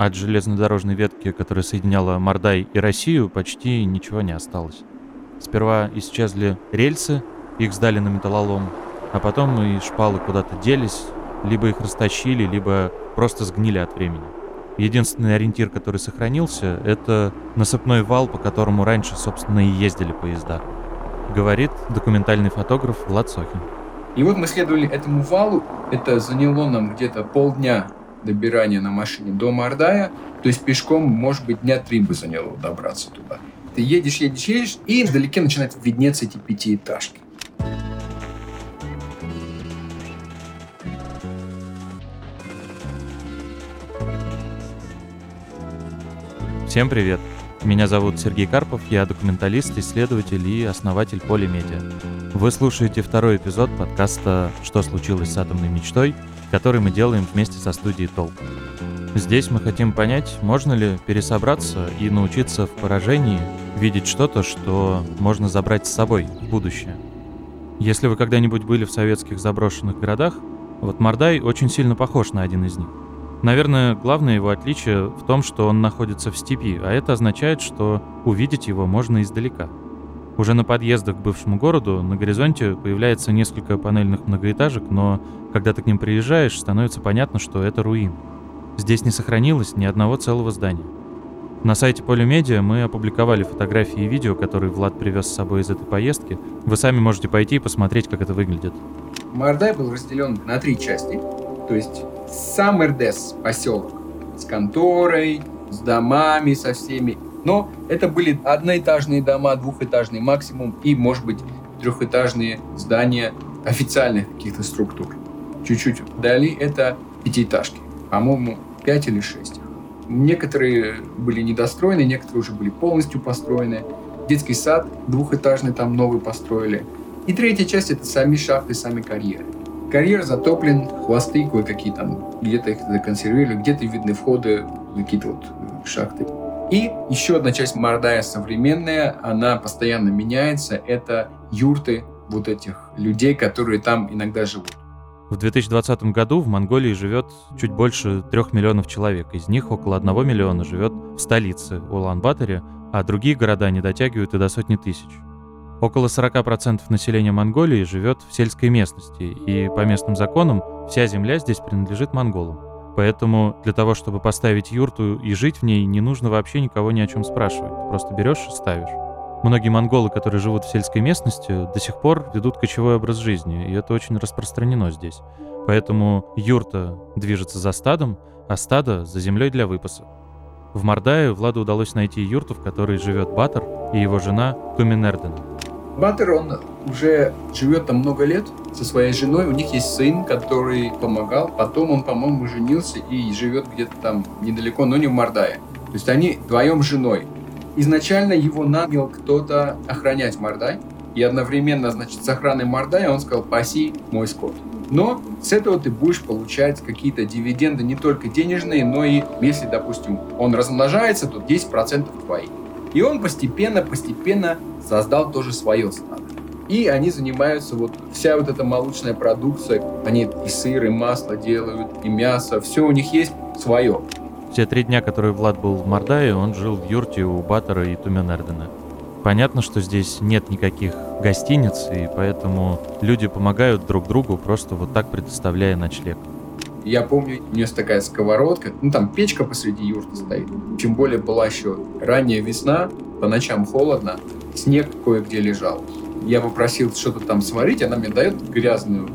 От железнодорожной ветки, которая соединяла Мардай и Россию, почти ничего не осталось. Сперва исчезли рельсы, их сдали на металлолом, а потом и шпалы куда-то делись, либо их растащили, либо просто сгнили от времени. Единственный ориентир, который сохранился, это насыпной вал, по которому раньше, собственно, и ездили поезда, говорит документальный фотограф Влад Сохин. И вот мы следовали этому валу, это заняло нам где-то полдня добирания на машине до Мардая, то есть пешком, может быть, дня 3 бы заняло добраться туда. Ты едешь, и вдалеке начинают виднеться эти пятиэтажки. Всем привет! Меня зовут Сергей Карпов, я документалист, исследователь и основатель ПолиМедиа. Вы слушаете 2-й эпизод подкаста «Что случилось с атомной мечтой», который мы делаем вместе со студией «Толк». Здесь мы хотим понять, можно ли пересобраться и научиться в поражении видеть что-то, что можно забрать с собой в будущее. Если вы когда-нибудь были в советских заброшенных городах, вот Мардай очень сильно похож на один из них. Наверное, главное его отличие в том, что он находится в степи, а это означает, что увидеть его можно издалека. Уже на подъездах к бывшему городу на горизонте появляется несколько панельных многоэтажек, но когда ты к ним приезжаешь, становится понятно, что это руин. Здесь не сохранилось ни одного целого здания. На сайте ПолиМедиа мы опубликовали фотографии и видео, которые Влад привез с собой из этой поездки. Вы сами можете пойти и посмотреть, как это выглядит. Мардай был разделен на 3 части, то есть сам РДС, поселок, с конторой, с домами, со всеми. Но это были одноэтажные дома, двухэтажные максимум и, может быть, трехэтажные здания официальных каких-то структур. Чуть-чуть вдали это пятиэтажки, по-моему, 5 или 6. Некоторые были недостроены, некоторые уже были полностью построены. Детский сад двухэтажный там новый построили. И 3-я часть — это сами шахты, сами карьеры. Карьер затоплен, хвосты кое-какие там, где-то их законсервировали, где-то видны входы, какие-то вот шахты. И еще одна часть Мардая современная, она постоянно меняется, это юрты вот этих людей, которые там иногда живут. В 2020 году в Монголии живет чуть больше 3 миллионов человек, из них около 1 миллиона живет в столице Улан-Баторе, а другие города не дотягивают и до сотни тысяч. Около 40% населения Монголии живет в сельской местности, и по местным законам вся земля здесь принадлежит монголам. Поэтому для того, чтобы поставить юрту и жить в ней, не нужно вообще никого ни о чем спрашивать. Ты просто берешь и ставишь. Многие монголы, которые живут в сельской местности, до сих пор ведут кочевой образ жизни, и это очень распространено здесь. Поэтому юрта движется за стадом, а стадо — за землей для выпаса. В Мардае Владу удалось найти юрту, в которой живет Баатар и его жена Кумин-Эрдэнэ. Баатар, он уже живет там много лет со своей женой, у них есть сын, который помогал, потом он, по-моему, женился и живет где-то там недалеко, но не в Мардае. То есть они вдвоем с женой. Изначально его нанял кто-то охранять Мардай, и одновременно, значит, с охраной Мардая он сказал: паси мой скот. Но с этого ты будешь получать какие-то дивиденды, не только денежные, но и, если, допустим, он размножается, то 10% твои. И он постепенно создал тоже свое стадо. И они занимаются, вот вся вот эта молочная продукция, они и сыр, и масло делают, и мясо, все у них есть свое. Все 3 дня, которые Влад был в Мардае, он жил в юрте у Баатара и Кумин-Эрдэнэ. Понятно, что здесь нет никаких гостиниц, и поэтому люди помогают друг другу, просто вот так предоставляя ночлег. Я помню, у нее такая сковородка, там печка посреди юрты стоит. Тем более была еще ранняя весна, по ночам холодно, снег кое-где лежал. Я попросил что-то там сварить, она мне дает грязную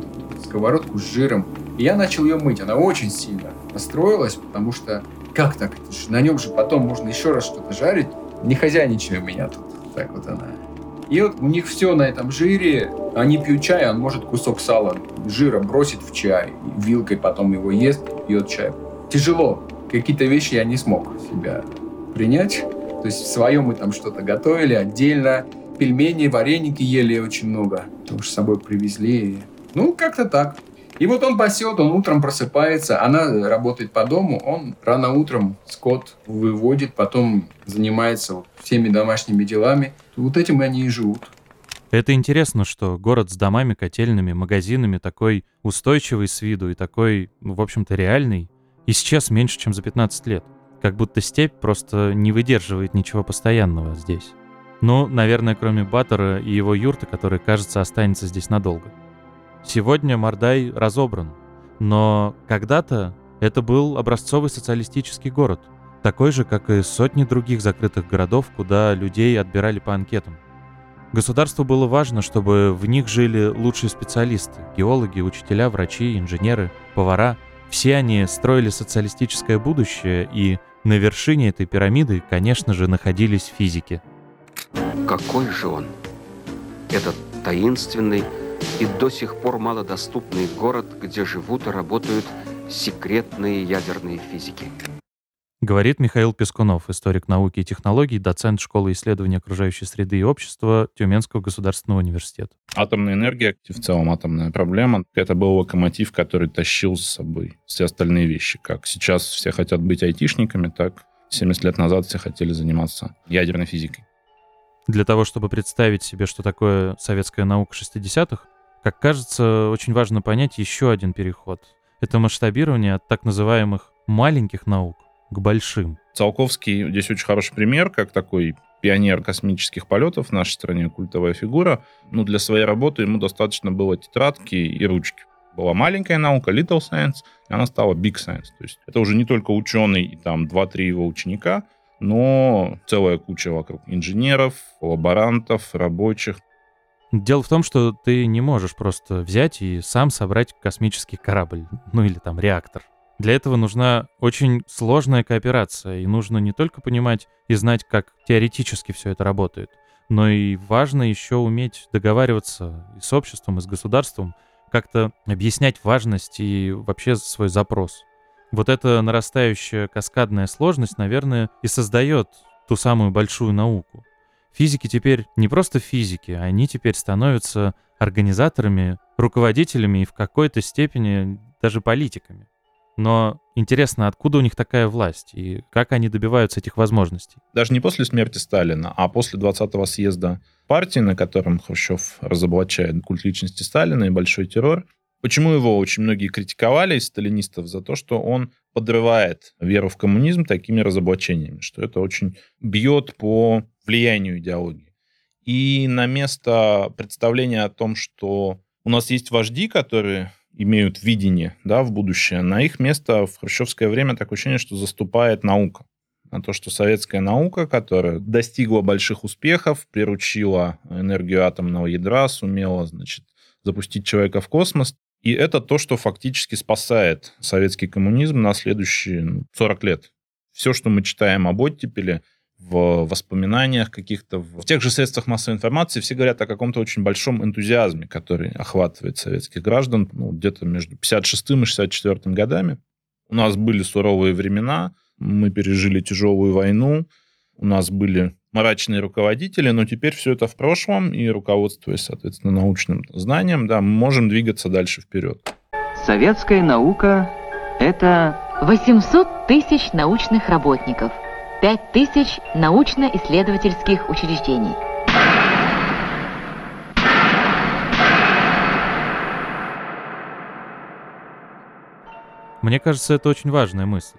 сковородку с жиром. И я начал ее мыть, она очень сильно расстроилась, потому что как так? На нем же потом можно еще раз что-то жарить. Не хозяйничай у меня тут, так вот она. И вот у них все на этом жире. Они пьют чай, он может кусок сала, жира бросить в чай, вилкой потом его ест, пьет чай. Тяжело. Какие-то вещи я не смог себя принять. То есть вдвоем мы там что-то готовили отдельно. Пельмени, вареники ели очень много. Потому что с собой привезли. Ну, как-то так. И вот он пасет, он утром просыпается, она работает по дому, он рано утром скот выводит, потом занимается всеми домашними делами. Вот этим они и живут. Это интересно, что город с домами, котельными, магазинами, такой устойчивый с виду и такой, в общем-то, реальный, исчез меньше, чем за 15 лет. Как будто степь просто не выдерживает ничего постоянного здесь. Ну, наверное, кроме Баатара и его юрты, который, кажется, останется здесь надолго. Сегодня Мардай разобран, но когда-то это был образцовый социалистический город, такой же, как и сотни других закрытых городов, куда людей отбирали по анкетам. Государству было важно, чтобы в них жили лучшие специалисты – геологи, учителя, врачи, инженеры, повара. Все они строили социалистическое будущее, и на вершине этой пирамиды, конечно же, находились физики. Какой же он, этот таинственный и до сих пор малодоступный город, где живут и работают секретные ядерные физики? Говорит Михаил Пискунов, историк науки и технологий, доцент школы исследований окружающей среды и общества Тюменского государственного университета. Атомная энергия, в целом атомная проблема, это был локомотив, который тащил с собой все остальные вещи. Как сейчас все хотят быть айтишниками, так 70 лет назад все хотели заниматься ядерной физикой. Для того, чтобы представить себе, что такое советская наука 60-х, как кажется, очень важно понять еще один переход. Это масштабирование от так называемых маленьких наук к большим. Циолковский здесь очень хороший пример, как такой пионер космических полетов в нашей стране, культовая фигура. Ну, для своей работы ему достаточно было тетрадки и ручки. Была маленькая наука, little science, и она стала big science. То есть это уже не только ученый и там 2-3 его ученика, но целая куча вокруг инженеров, лаборантов, рабочих. Дело в том, что ты не можешь просто взять и сам собрать космический корабль, ну или там реактор. Для этого нужна очень сложная кооперация, и нужно не только понимать и знать, как теоретически все это работает, но и важно еще уметь договариваться и с обществом, и с государством, как-то объяснять важность и вообще свой запрос. Вот эта нарастающая каскадная сложность, наверное, и создает ту самую большую науку. Физики теперь не просто физики, они теперь становятся организаторами, руководителями и в какой-то степени даже политиками. Но интересно, откуда у них такая власть и как они добиваются этих возможностей? Даже не после смерти Сталина, а после 20-го съезда партии, на котором Хрущев разоблачает культ личности Сталина и большой террор. Почему его очень многие критиковали из сталинистов за то, что он подрывает веру в коммунизм такими разоблачениями, что это очень бьет по влиянию идеологии. И на место представления о том, что у нас есть вожди, которые имеют видение, да, в будущее, на их место в хрущевское время такое ощущение, что заступает наука. На то, что советская наука, которая достигла больших успехов, приручила энергию атомного ядра, сумела, значит, запустить человека в космос. И это то, что фактически спасает советский коммунизм на следующие 40 лет. Все, что мы читаем об оттепели, в воспоминаниях каких-то, в тех же средствах массовой информации, все говорят о каком-то очень большом энтузиазме, который охватывает советских граждан, ну, где-то между 56 и 64 годами. У нас были суровые времена, мы пережили тяжелую войну, у нас были мрачные руководители, но теперь все это в прошлом, и руководствуясь, соответственно, научным знанием, да, мы можем двигаться дальше вперед. Советская наука – это 800 тысяч научных работников, 5000 научно-исследовательских учреждений. Мне кажется, это очень важная мысль.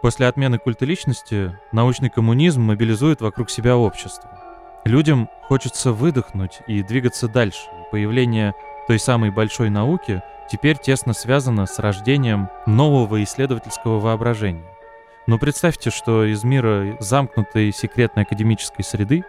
После отмены культа личности научный коммунизм мобилизует вокруг себя общество. Людям хочется выдохнуть и двигаться дальше. Появление той самой большой науки теперь тесно связано с рождением нового исследовательского воображения. Но представьте, что из мира замкнутой секретной академической среды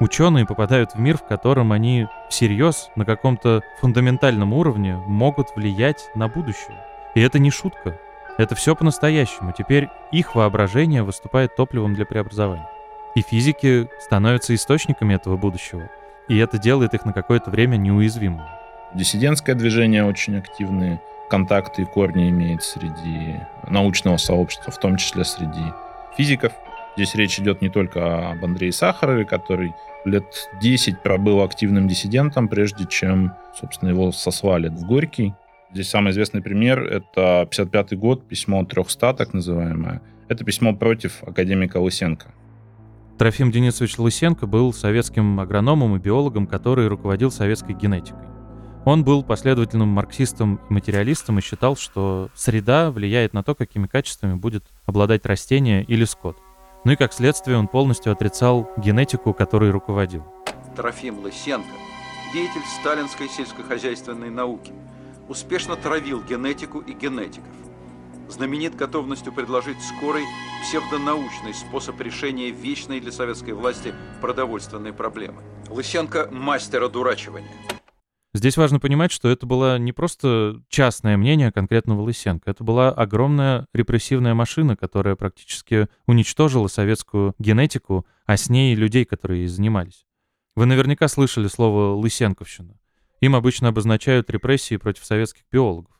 ученые попадают в мир, в котором они всерьез на каком-то фундаментальном уровне могут влиять на будущее. И это не шутка. Это все по-настоящему. Теперь их воображение выступает топливом для преобразования. И физики становятся источниками этого будущего. И это делает их на какое-то время неуязвимыми. Диссидентское движение очень активное. Контакты и корни имеет среди научного сообщества, в том числе среди физиков. Здесь речь идет не только об Андрее Сахарове, который лет 10 пробыл активным диссидентом, прежде чем, собственно, его сослали в Горький. Здесь самый известный пример — это 1955 год, письмо 300, так называемое. Это письмо против академика Лысенко. Трофим Денисович Лысенко был советским агрономом и биологом, который руководил советской генетикой. Он был последовательным марксистом и материалистом и считал, что среда влияет на то, какими качествами будет обладать растение или скот. Ну и как следствие он полностью отрицал генетику, которой руководил. Трофим Лысенко, деятель сталинской сельскохозяйственной науки, успешно травил генетику и генетиков. Знаменит готовностью предложить скорый псевдонаучный способ решения вечной для советской власти продовольственной проблемы. Лысенко – мастер одурачивания. Здесь важно понимать, что это было не просто частное мнение конкретного Лысенко. Это была огромная репрессивная машина, которая практически уничтожила советскую генетику, а с ней людей, которые ей занимались. Вы наверняка слышали слово «лысенковщина». Им обычно обозначают репрессии против советских биологов.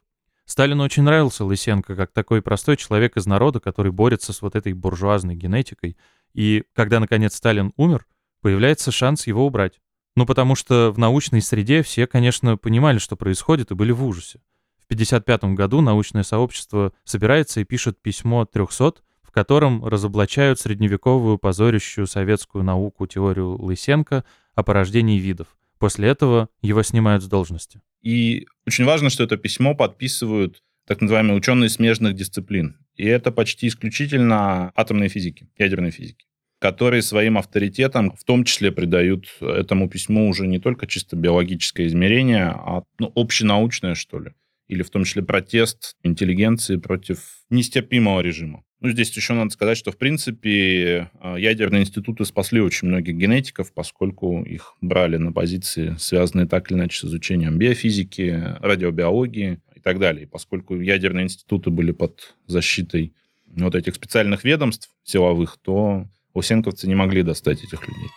Сталину очень нравился Лысенко как такой простой человек из народа, который борется с вот этой буржуазной генетикой. И когда, наконец, Сталин умер, появляется шанс его убрать. Ну, потому что в научной среде все, конечно, понимали, что происходит, и были в ужасе. В 1955 году научное сообщество собирается и пишет письмо 300, в котором разоблачают средневековую позорящую советскую науку теорию Лысенко о порождении видов. После этого его снимают с должности. И очень важно, что это письмо подписывают так называемые ученые смежных дисциплин. И это почти исключительно атомные физики, ядерные физики, которые своим авторитетом в том числе придают этому письму уже не только чисто биологическое измерение, а общенаучное, что ли, или в том числе протест интеллигенции против нестерпимого режима. Ну, здесь еще надо сказать, что, в принципе, ядерные институты спасли очень многих генетиков, поскольку их брали на позиции, связанные так или иначе с изучением биофизики, радиобиологии и так далее. И поскольку ядерные институты были под защитой вот этих специальных ведомств силовых, то лысенковцы не могли достать этих людей.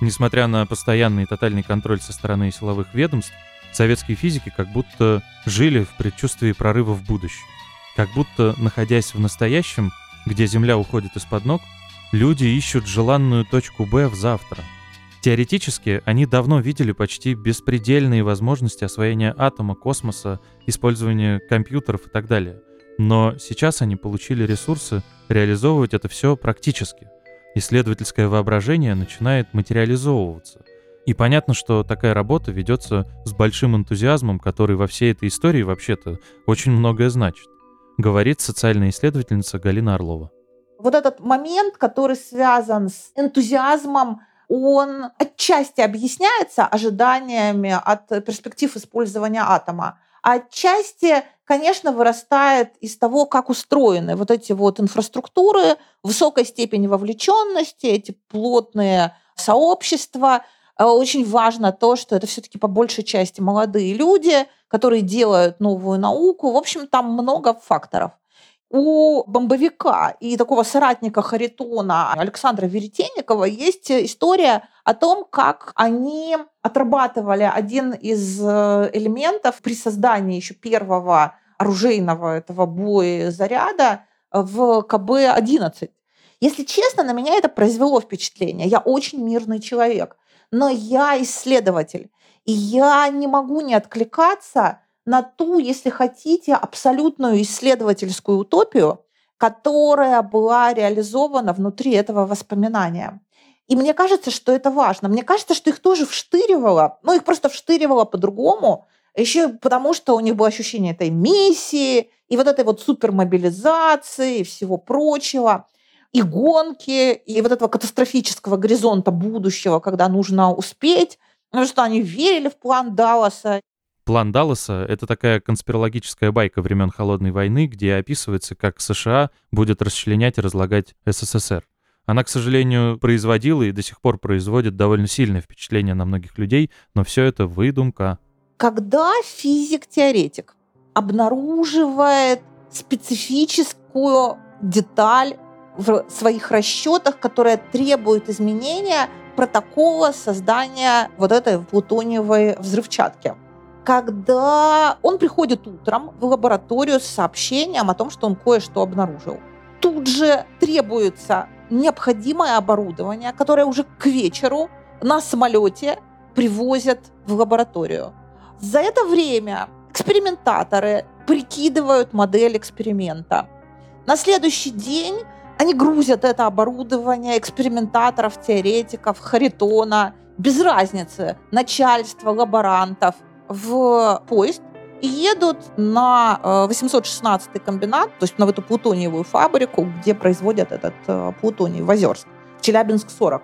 Несмотря на постоянный и тотальный контроль со стороны силовых ведомств, советские физики как будто жили в предчувствии прорыва в будущее. Как будто, находясь в настоящем, где Земля уходит из-под ног, люди ищут желанную точку «Б» в завтра. Теоретически, они давно видели почти беспредельные возможности освоения атома, космоса, использования компьютеров и так далее. Но сейчас они получили ресурсы реализовывать это все практически. Исследовательское воображение начинает материализовываться. И понятно, что такая работа ведется с большим энтузиазмом, который во всей этой истории вообще-то очень многое значит. Говорит социальная исследовательница Галина Орлова. Вот этот момент, который связан с энтузиазмом, он отчасти объясняется ожиданиями от перспектив использования атома, а отчасти, конечно, вырастает из того, как устроены вот эти вот инфраструктуры, высокой степени вовлеченности, эти плотные сообщества. Очень важно то, что это все-таки по большей части молодые люди, которые делают новую науку. В общем, там много факторов. У бомбовика и такого соратника Харитона Александра Веретенникова есть история о том, как они отрабатывали один из элементов при создании еще первого оружейного этого боезаряда в КБ-11. Если честно, на меня это произвело впечатление. Я очень мирный человек. Но я исследователь, и я не могу не откликаться на ту, если хотите, абсолютную исследовательскую утопию, которая была реализована внутри этого воспоминания. И мне кажется, что это важно. Мне кажется, что их тоже вштыривало, но их просто вштыривало по-другому, еще потому что у них было ощущение этой миссии, и вот этой вот супермобилизации, и всего прочего. И гонки, и вот этого катастрофического горизонта будущего, когда нужно успеть, потому что они верили в план Далласа. План Далласа — это такая конспирологическая байка времен Холодной войны, где описывается, как США будет расчленять и разлагать СССР. Она, к сожалению, производила и до сих пор производит довольно сильное впечатление на многих людей, но все это выдумка. Когда физик-теоретик обнаруживает специфическую деталь в своих расчетах, которые требуют изменения протокола создания вот этой плутониевой взрывчатки. Когда он приходит утром в лабораторию с сообщением о том, что он кое-что обнаружил. Тут же требуется необходимое оборудование, которое уже к вечеру на самолете привозят в лабораторию. За это время экспериментаторы прикидывают модель эксперимента. На следующий день они грузят это оборудование экспериментаторов, теоретиков, Харитона, без разницы, начальства, лаборантов, в поезд и едут на 816-й комбинат, то есть на эту плутониевую фабрику, где производят этот плутоний, в Озерск, в Челябинск-40.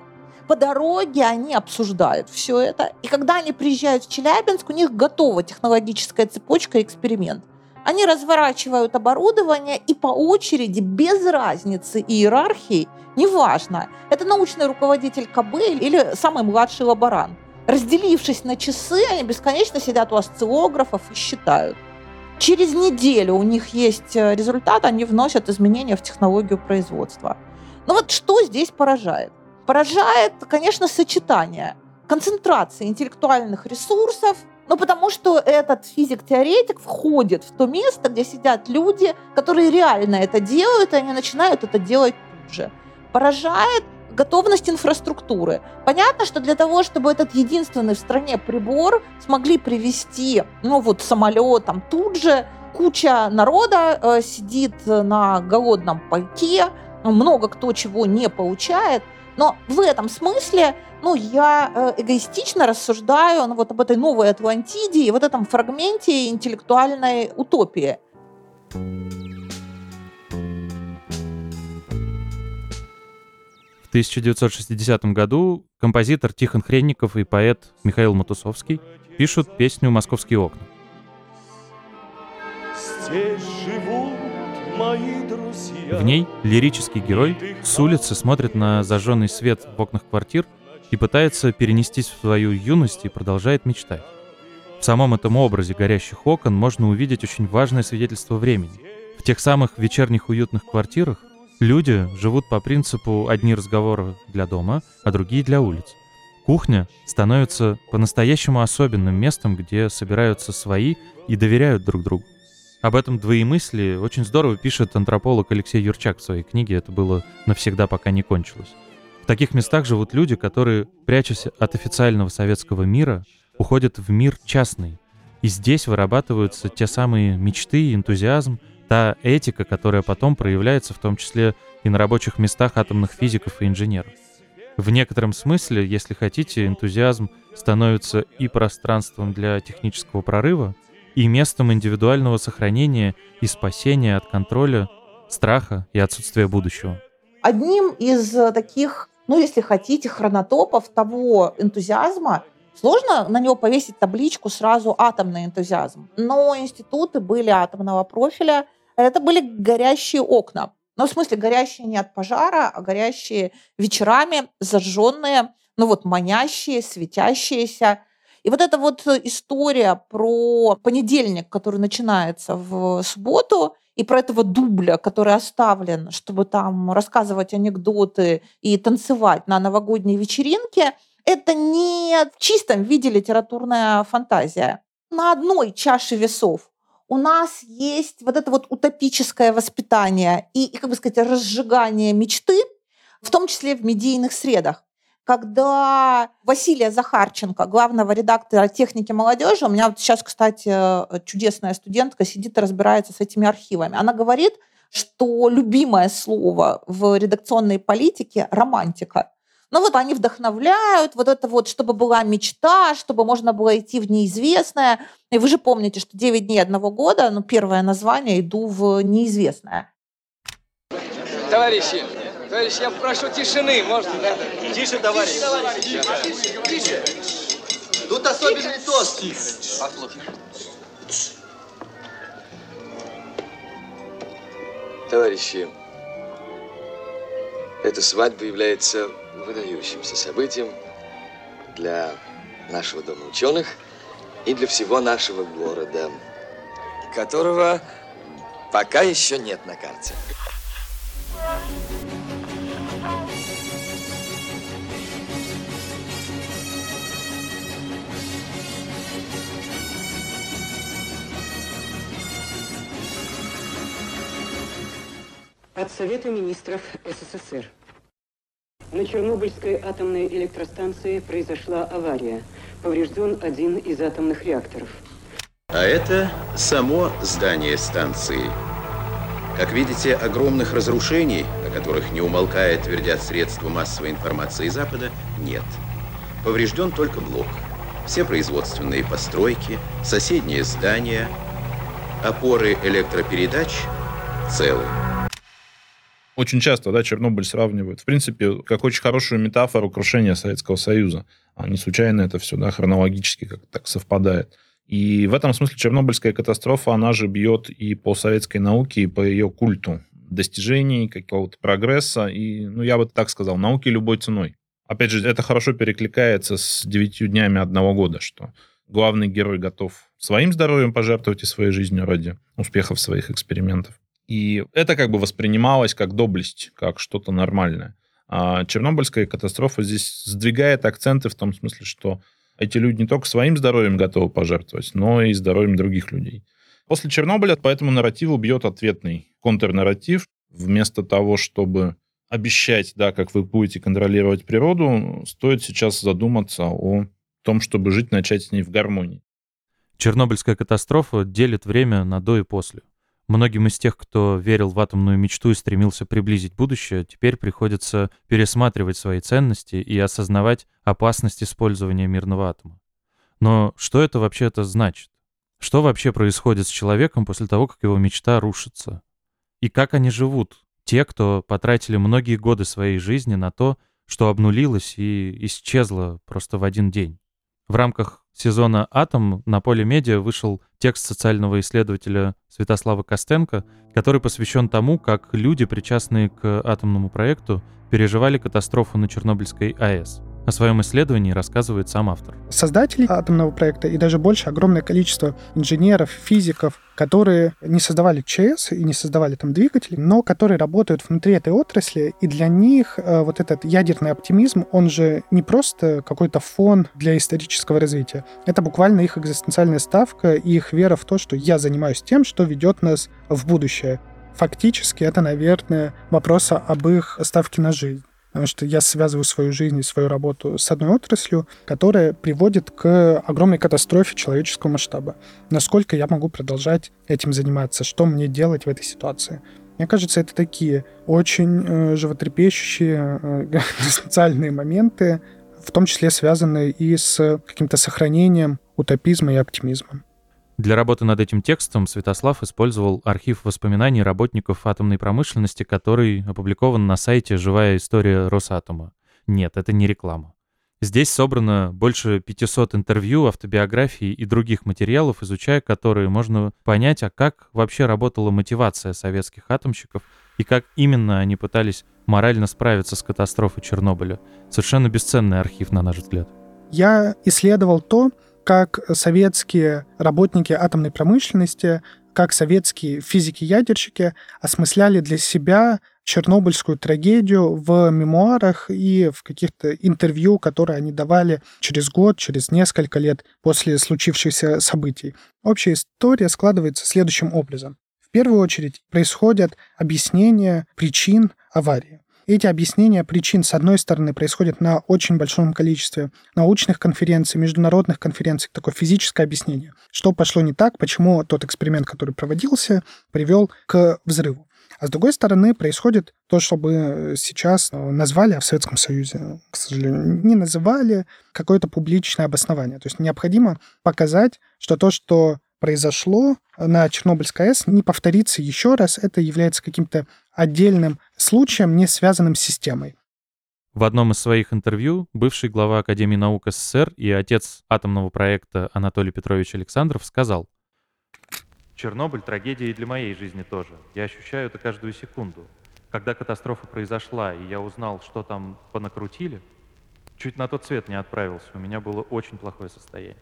По дороге они обсуждают все это. И когда они приезжают в Челябинск, у них готова технологическая цепочка, эксперимент. Они разворачивают оборудование и по очереди, без разницы иерархии, неважно, это научный руководитель КБ или самый младший лаборант. Разделившись на часы, они бесконечно сидят у осциллографов и считают. Через неделю у них есть результат, они вносят изменения в технологию производства. Но вот что здесь поражает? Поражает, конечно, сочетание концентрации интеллектуальных ресурсов, но потому что этот физик-теоретик входит в то место, где сидят люди, которые реально это делают, и они начинают это делать тут же. Поражает готовность инфраструктуры. Понятно, что для того, чтобы этот единственный в стране прибор смогли привезти, самолетом тут же, куча народа сидит на голодном пайке, много кто чего не получает. Но в этом смысле, я эгоистично рассуждаю об этой новой Атлантиде и вот этом фрагменте интеллектуальной утопии. В 1960 году композитор Тихон Хренников и поэт Михаил Матусовский пишут песню «Московские окна». Здесь живут мои друзья. В ней лирический герой с улицы смотрит на зажженный свет в окнах квартир и пытается перенестись в свою юность и продолжает мечтать. В самом этом образе горящих окон можно увидеть очень важное свидетельство времени. В тех самых вечерних уютных квартирах люди живут по принципу «одни разговоры для дома, а другие для улиц». Кухня становится по-настоящему особенным местом, где собираются свои и доверяют друг другу. Об этом двоемыслии очень здорово пишет антрополог Алексей Юрчак в своей книге «Это было навсегда, пока не кончилось». В таких местах живут люди, которые, прячась от официального советского мира, уходят в мир частный. И здесь вырабатываются те самые мечты, энтузиазм, та этика, которая потом проявляется в том числе и на рабочих местах атомных физиков и инженеров. В некотором смысле, если хотите, энтузиазм становится и пространством для технического прорыва, и местом индивидуального сохранения и спасения от контроля, страха и отсутствия будущего. Одним из таких, если хотите, хронотопов того энтузиазма, сложно на него повесить табличку сразу «атомный энтузиазм». Но институты были атомного профиля, это были горящие окна. Но в смысле горящие не от пожара, а горящие вечерами, зажженные, манящие, светящиеся. И вот эта история про понедельник, который начинается в субботу, и про этого дубля, который оставлен, чтобы там рассказывать анекдоты и танцевать на новогодней вечеринке, это не в чистом виде литературная фантазия. На одной чаше весов у нас есть это утопическое воспитание и, разжигание мечты, в том числе в медийных средах. Когда Василия Захарченко, главного редактора «Техники молодежи», у меня сейчас, кстати, чудесная студентка сидит и разбирается с этими архивами, она говорит, что любимое слово в редакционной политике – романтика. Они вдохновляют, чтобы была мечта, чтобы можно было идти в неизвестное. И вы же помните, что 9 дней одного года, первое название «Иду в неизвестное». Товарищи! Товарищ, я прошу тишины, можно? Да? Тише, товарищ. Тише. Тут особенный тост. Послушай. Товарищи, эта свадьба является выдающимся событием для нашего дома ученых и для всего нашего города, которого пока еще нет на карте. От Совета министров СССР. На Чернобыльской атомной электростанции произошла авария. Поврежден один из атомных реакторов. А это само здание станции. Как видите, огромных разрушений, о которых не умолкая твердят средства массовой информации Запада, нет. Поврежден только блок. все производственные постройки, соседние здания, опоры электропередач целы. Очень часто, да, Чернобыль сравнивают, в принципе, как очень хорошую метафору крушения Советского Союза. А не случайно это все, да, хронологически как-то так совпадает. И в этом смысле Чернобыльская катастрофа, она же бьет и по советской науке, и по ее культу достижений, какого-то прогресса, и, ну, я бы так сказал, науки любой ценой. Опять же, это хорошо перекликается с 9 днями одного года, что главный герой готов своим здоровьем пожертвовать и своей жизнью ради успехов своих экспериментов. И это как бы воспринималось как доблесть, как что-то нормальное. А Чернобыльская катастрофа здесь сдвигает акценты в том смысле, что эти люди не только своим здоровьем готовы пожертвовать, но и здоровьем других людей. После Чернобыля по этому нарративу бьет ответный контрнарратив. Вместо того, чтобы обещать, да, как вы будете контролировать природу, стоит сейчас задуматься о том, чтобы жить, начать с ней в гармонии. Чернобыльская катастрофа делит время на до и после. Многим из тех, кто верил в атомную мечту и стремился приблизить будущее, теперь приходится пересматривать свои ценности и осознавать опасность использования мирного атома. Но что это вообще-то значит? Что вообще происходит с человеком после того, как его мечта рушится? И как они живут, те, кто потратили многие годы своей жизни на то, что обнулилось и исчезло просто в один день? В рамках сезона «Атом» на ПолиМедиа вышел текст социального исследователя Святослава Костенко, который посвящен тому, как люди, причастные к атомному проекту, переживали катастрофу на Чернобыльской АЭС. О своем исследовании рассказывает сам автор. Создатели атомного проекта и даже больше огромное количество инженеров, физиков, которые не создавали ЧС и не создавали там двигатели, но которые работают внутри этой отрасли, и для них вот этот ядерный оптимизм, он же не просто какой-то фон для исторического развития. Это буквально их экзистенциальная ставка и их вера в то, что я занимаюсь тем, что ведет нас в будущее. Фактически это, наверное, вопрос об их ставке на жизнь. Потому что я связываю свою жизнь и свою работу с одной отраслью, которая приводит к огромной катастрофе человеческого масштаба. Насколько я могу продолжать этим заниматься? Что мне делать в этой ситуации? Мне кажется, это такие очень животрепещущие социальные моменты, в том числе связанные и с каким-то сохранением утопизма и оптимизма. Для работы над этим текстом Святослав использовал архив воспоминаний работников атомной промышленности, который опубликован на сайте «Живая история Росатома». Нет, это не реклама. Здесь собрано больше 500 интервью, автобиографий и других материалов, изучая которые можно понять, а как вообще работала мотивация советских атомщиков и как именно они пытались морально справиться с катастрофой Чернобыля. Совершенно бесценный архив, на наш взгляд. Я исследовал то, как советские работники атомной промышленности, как советские физики-ядерщики осмысляли для себя чернобыльскую трагедию в мемуарах и в каких-то интервью, которые они давали через год, через несколько лет после случившихся событий. Общая история складывается следующим образом. В первую очередь происходят объяснения причин аварии. Эти объяснения причин, с одной стороны, происходят на очень большом количестве научных конференций, международных конференций, такое физическое объяснение, что пошло не так, почему тот эксперимент, который проводился, привел к взрыву. А с другой стороны, происходит то, что бы сейчас назвали, а в Советском Союзе, к сожалению, не называли, какое-то публичное обоснование. То есть необходимо показать, что то, что произошло на Чернобыльской АЭС, не повторится еще раз, это является каким-то отдельным случаем, не связанным с системой. В одном из своих интервью бывший глава Академии наук СССР и отец атомного проекта Анатолий Петрович Александров сказал: «Чернобыль — трагедия и для моей жизни тоже. Я ощущаю это каждую секунду. Когда катастрофа произошла, и я узнал, что там понакрутили, чуть на тот свет не отправился, у меня было очень плохое состояние».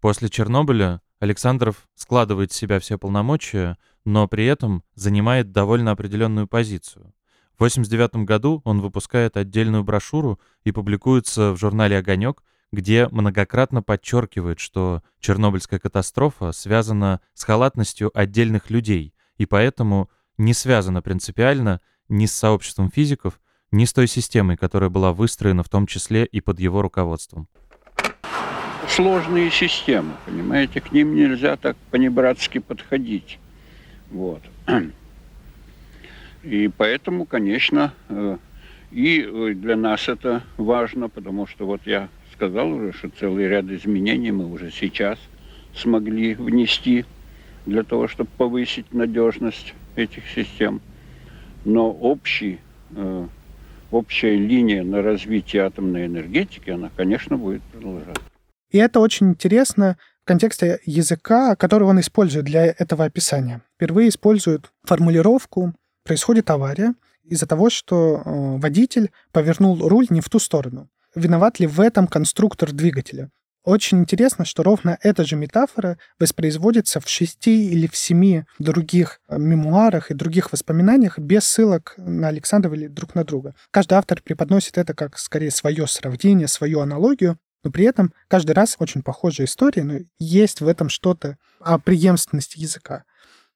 После Чернобыля Александров складывает в себя все полномочия, но при этом занимает довольно определенную позицию. В 1989 году он выпускает отдельную брошюру и публикуется в журнале «Огонек», где многократно подчеркивает, что Чернобыльская катастрофа связана с халатностью отдельных людей и поэтому не связана принципиально ни с сообществом физиков, ни с той системой, которая была выстроена в том числе и под его руководством. Сложные системы, понимаете, к ним нельзя так по-небратски подходить. Вот. И поэтому, конечно, и для нас это важно, потому что вот я сказал уже, что целый ряд изменений мы уже сейчас смогли внести для того, чтобы повысить надежность этих систем. Но общая линия на развитие атомной энергетики, она, конечно, будет продолжаться. И это очень интересно в контексте языка, который он использует для этого описания. Впервые использует формулировку «происходит авария» из-за того, что водитель повернул руль не в ту сторону. Виноват ли в этом конструктор двигателя? Очень интересно, что ровно эта же метафора воспроизводится в 6 или в 7 других мемуарах и других воспоминаниях без ссылок на Александрова или друг на друга. Каждый автор преподносит это как скорее свое сравнение, свою аналогию, но при этом каждый раз очень похожая история, но есть в этом что-то о преемственности языка.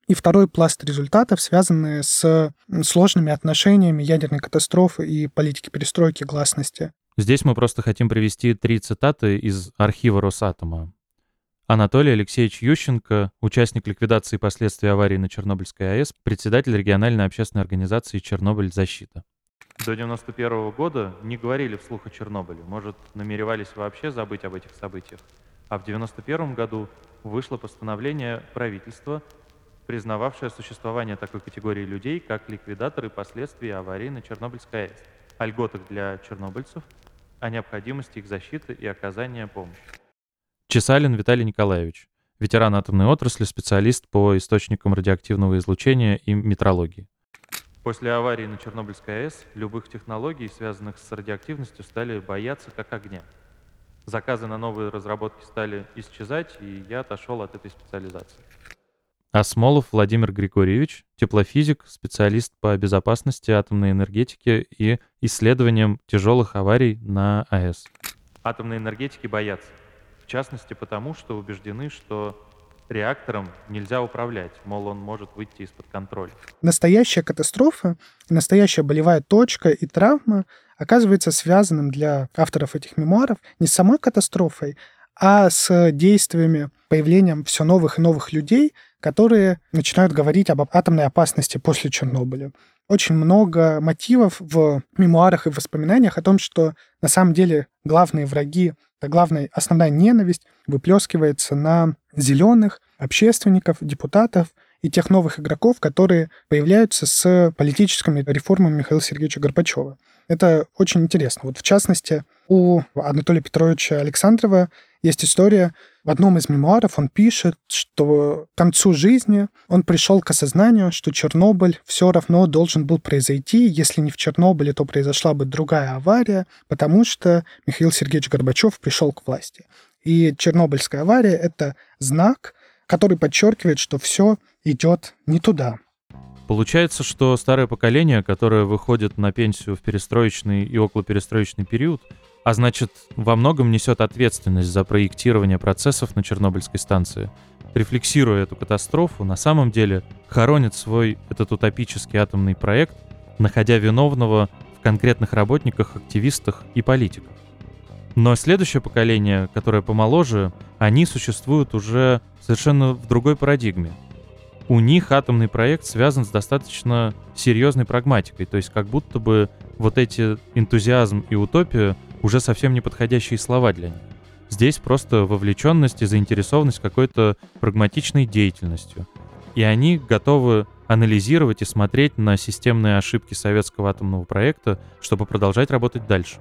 И второй пласт результатов, связанные с сложными отношениями ядерной катастрофы и политики перестройки, гласности. Здесь мы просто хотим привести 3 цитаты из архива Росатома. Анатолий Алексеевич Ющенко, участник ликвидации последствий аварии на Чернобыльской АЭС, председатель региональной общественной организации «Чернобыль-Защита». До 1991 года не говорили вслух о Чернобыле, может, намеревались вообще забыть об этих событиях. А в 1991 году вышло постановление правительства, признававшее существование такой категории людей, как ликвидаторы последствий аварии на Чернобыльской АЭС, о льготах для чернобыльцев, о необходимости их защиты и оказания помощи. Чесалин Виталий Николаевич, ветеран атомной отрасли, специалист по источникам радиоактивного излучения и метрологии. После аварии на Чернобыльской АЭС любых технологий, связанных с радиоактивностью, стали бояться как огня. Заказы на новые разработки стали исчезать, и я отошел от этой специализации. Осмолов Владимир Григорьевич, теплофизик, специалист по безопасности атомной энергетики и исследованиям тяжелых аварий на АЭС. Атомной энергетики боятся, в частности потому, что убеждены, что реактором нельзя управлять, мол, он может выйти из-под контроля. Настоящая катастрофа, настоящая болевая точка и травма оказывается связанным для авторов этих мемуаров не с самой катастрофой, а с действиями, появлением все новых и новых людей, которые начинают говорить об атомной опасности после Чернобыля. Очень много мотивов в мемуарах и воспоминаниях о том, что на самом деле главные враги, главная основная ненависть выплескивается на зеленых, общественников, депутатов и тех новых игроков, которые появляются с политическими реформами Михаила Сергеевича Горбачева. Это очень интересно. Вот в частности, у Анатолия Петровича Александрова есть история. В одном из мемуаров он пишет, что к концу жизни он пришел к осознанию, что Чернобыль все равно должен был произойти. Если не в Чернобыле, то произошла бы другая авария, потому что Михаил Сергеевич Горбачев пришел к власти. И Чернобыльская авария — это знак, который подчеркивает, что все идет не туда. Получается, что старое поколение, которое выходит на пенсию в перестроечный и околоперестроечный период, а значит, во многом несет ответственность за проектирование процессов на Чернобыльской станции, рефлексируя эту катастрофу, на самом деле хоронит свой этот утопический атомный проект, находя виновного в конкретных работниках, активистах и политиках. Но следующее поколение, которое помоложе, они существуют уже совершенно в другой парадигме. У них атомный проект связан с достаточно серьезной прагматикой, то есть как будто бы вот эти энтузиазм и утопия уже совсем не подходящие слова для них. Здесь просто вовлеченность и заинтересованность какой-то прагматичной деятельностью. И они готовы анализировать и смотреть на системные ошибки советского атомного проекта, чтобы продолжать работать дальше.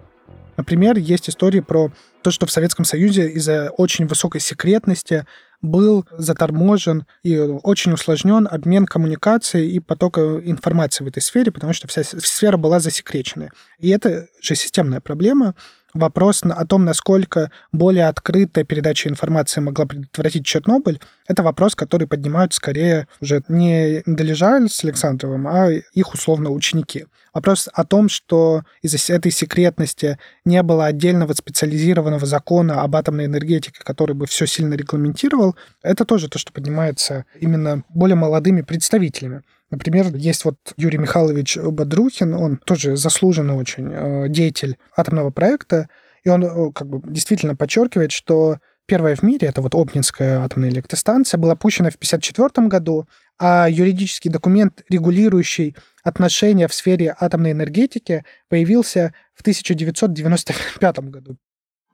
Например, есть истории про то, что в Советском Союзе из-за очень высокой секретности был заторможен и очень усложнен обмен коммуникацией и потока информации в этой сфере, потому что вся сфера была засекречена. И это же системная проблема. Вопрос о том, насколько более открытая передача информации могла предотвратить Чернобыль, это вопрос, который поднимают скорее уже не Долежаль с Александровым, а их условно ученики. Вопрос о том, что из-за этой секретности не было отдельного специализированного закона об атомной энергетике, который бы все сильно регламентировал, это тоже то, что поднимается именно более молодыми представителями. Например, есть вот Юрий Михайлович Бодрухин, он тоже заслуженный очень деятель атомного проекта, и он как бы действительно подчеркивает, что первая в мире, это вот Обнинская атомная электростанция, была пущена в 1954 году, а юридический документ, регулирующий отношения в сфере атомной энергетики, появился в 1995 году.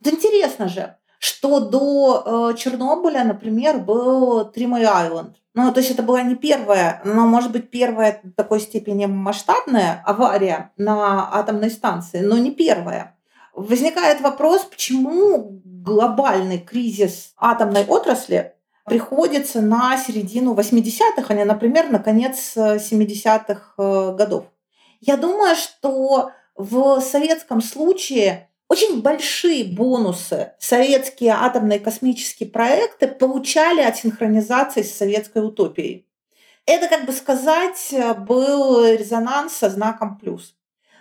Да интересно же, что до Чернобыля, например, был Три-Майл-Айленд. Ну, то есть это была не первая, но, может быть, первая в такой степени масштабная авария на атомной станции, но не первая. Возникает вопрос, почему глобальный кризис атомной отрасли приходится на середину 80-х, а не, например, на конец 70-х годов. Я думаю, что в советском случае очень большие бонусы советские атомные космические проекты получали от синхронизации с советской утопией. Это, как бы сказать, был резонанс со знаком «плюс».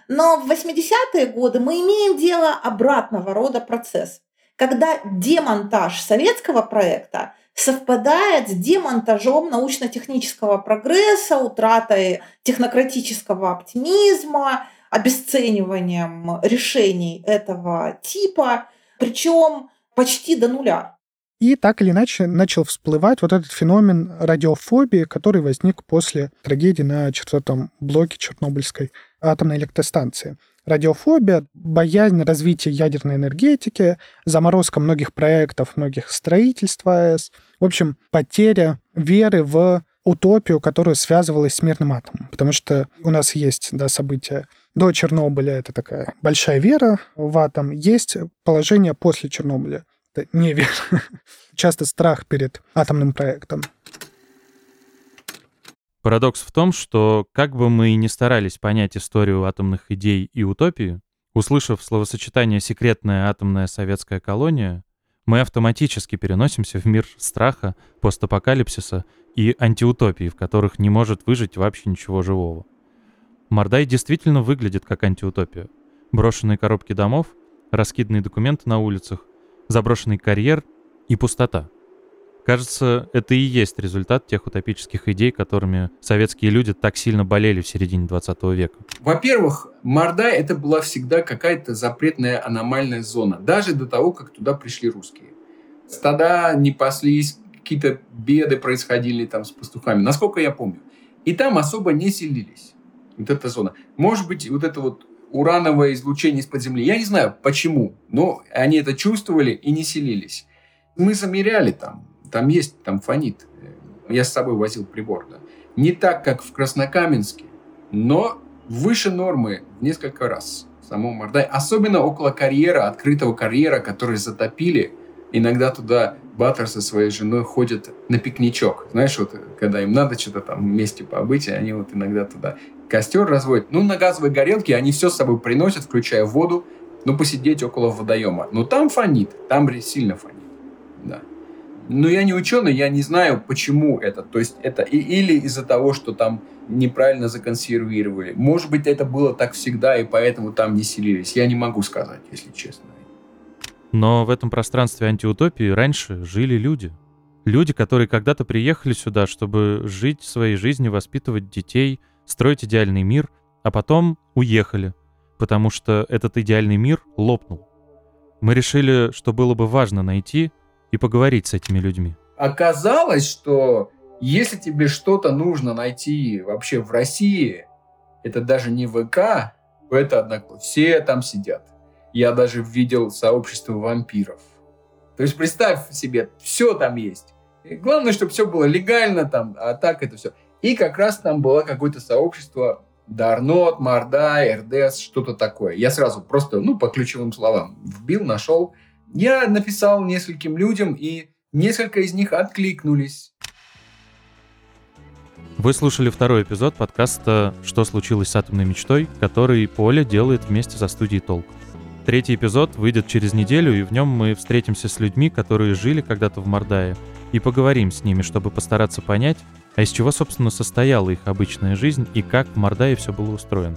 Но в 80-е годы мы имеем дело обратного рода процесс, когда демонтаж советского проекта совпадает с демонтажом научно-технического прогресса, утратой технократического оптимизма, обесцениванием решений этого типа, причем почти до нуля. И так или иначе начал всплывать вот этот феномен радиофобии, который возник после трагедии на четвертом блоке Чернобыльской атомной электростанции. Радиофобия, боязнь развития ядерной энергетики, заморозка многих проектов, многих строительств АЭС. В общем, потеря веры в утопию, которая связывалась с мирным атомом. Потому что у нас есть события до Чернобыля, это такая большая вера в атом. Есть положение после Чернобыля. Это не вера. Часто страх перед атомным проектом. Парадокс в том, что как бы мы ни старались понять историю атомных идей и утопии, услышав словосочетание «секретная атомная советская колония», мы автоматически переносимся в мир страха, постапокалипсиса и антиутопии, в которых не может выжить вообще ничего живого. Мардай действительно выглядит как антиутопия. Брошенные коробки домов, раскиданные документы на улицах, заброшенный карьер и пустота. Кажется, это и есть результат тех утопических идей, которыми советские люди так сильно болели в середине 20 века. Во-первых, Мардай — это была всегда какая-то запретная аномальная зона, даже до того, как туда пришли русские. Стада не паслись, какие-то беды происходили там с пастухами, насколько я помню. И там особо не селились, вот эта зона. Может быть, вот это вот урановое излучение из-под земли, я не знаю почему, но они это чувствовали и не селились. Мы замеряли там. Там есть, там фонит. Я с собой возил прибор. Да. Не так, как в Краснокаменске, но выше нормы в несколько раз в самом Мардае. Особенно около карьера, открытого карьера, который затопили. Иногда туда Баатар со своей женой ходит на пикничок. Знаешь, вот когда им надо что-то там вместе побыть, они вот иногда туда костер разводят. Ну, на газовой горелке они все с собой приносят, включая воду, но посидеть около водоема. Но там фонит, там сильно фонит, да. Но я не ученый, я не знаю, почему это. То есть это или из-за того, что там неправильно законсервировали. Может быть, это было так всегда, и поэтому там не селились. Я не могу сказать, если честно. Но в этом пространстве антиутопии раньше жили люди. Люди, которые когда-то приехали сюда, чтобы жить своей жизнью, воспитывать детей, строить идеальный мир, а потом уехали, потому что этот идеальный мир лопнул. Мы решили, что было бы важно найти и поговорить с этими людьми. Оказалось, что если тебе что-то нужно найти вообще в России, это даже не ВК, это однако все там сидят. Я даже видел сообщество вампиров. То есть представь себе, все там есть. И главное, чтобы все было легально там, а так это все. И как раз там было какое-то сообщество Дарнот, Мардай, РДС, что-то такое. Я сразу просто, по ключевым словам вбил, нашел. Я написал нескольким людям, и несколько из них откликнулись. Вы слушали второй эпизод подкаста «Что случилось с атомной мечтой», который Поля делает вместе со студией «Толк». Третий эпизод выйдет через неделю, и в нем мы встретимся с людьми, которые жили когда-то в Мардае, и поговорим с ними, чтобы постараться понять, а из чего, собственно, состояла их обычная жизнь и как в Мардае все было устроено.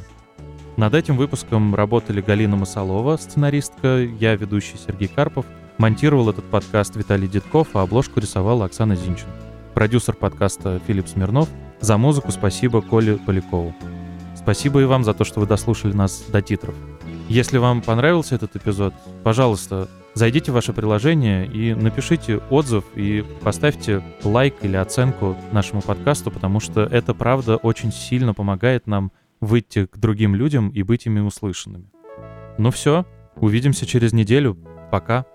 Над этим выпуском работали Галина Масолова, сценаристка, я, ведущий Сергей Карпов, монтировал этот подкаст Виталий Дедков, а обложку рисовала Оксана Зинчин. Продюсер подкаста Филипп Смирнов. За музыку спасибо Коле Полякову. Спасибо и вам за то, что вы дослушали нас до титров. Если вам понравился этот эпизод, пожалуйста, зайдите в ваше приложение и напишите отзыв и поставьте лайк или оценку нашему подкасту, потому что это, правда, очень сильно помогает нам выйти к другим людям и быть ими услышанными. Ну все, увидимся через неделю. Пока.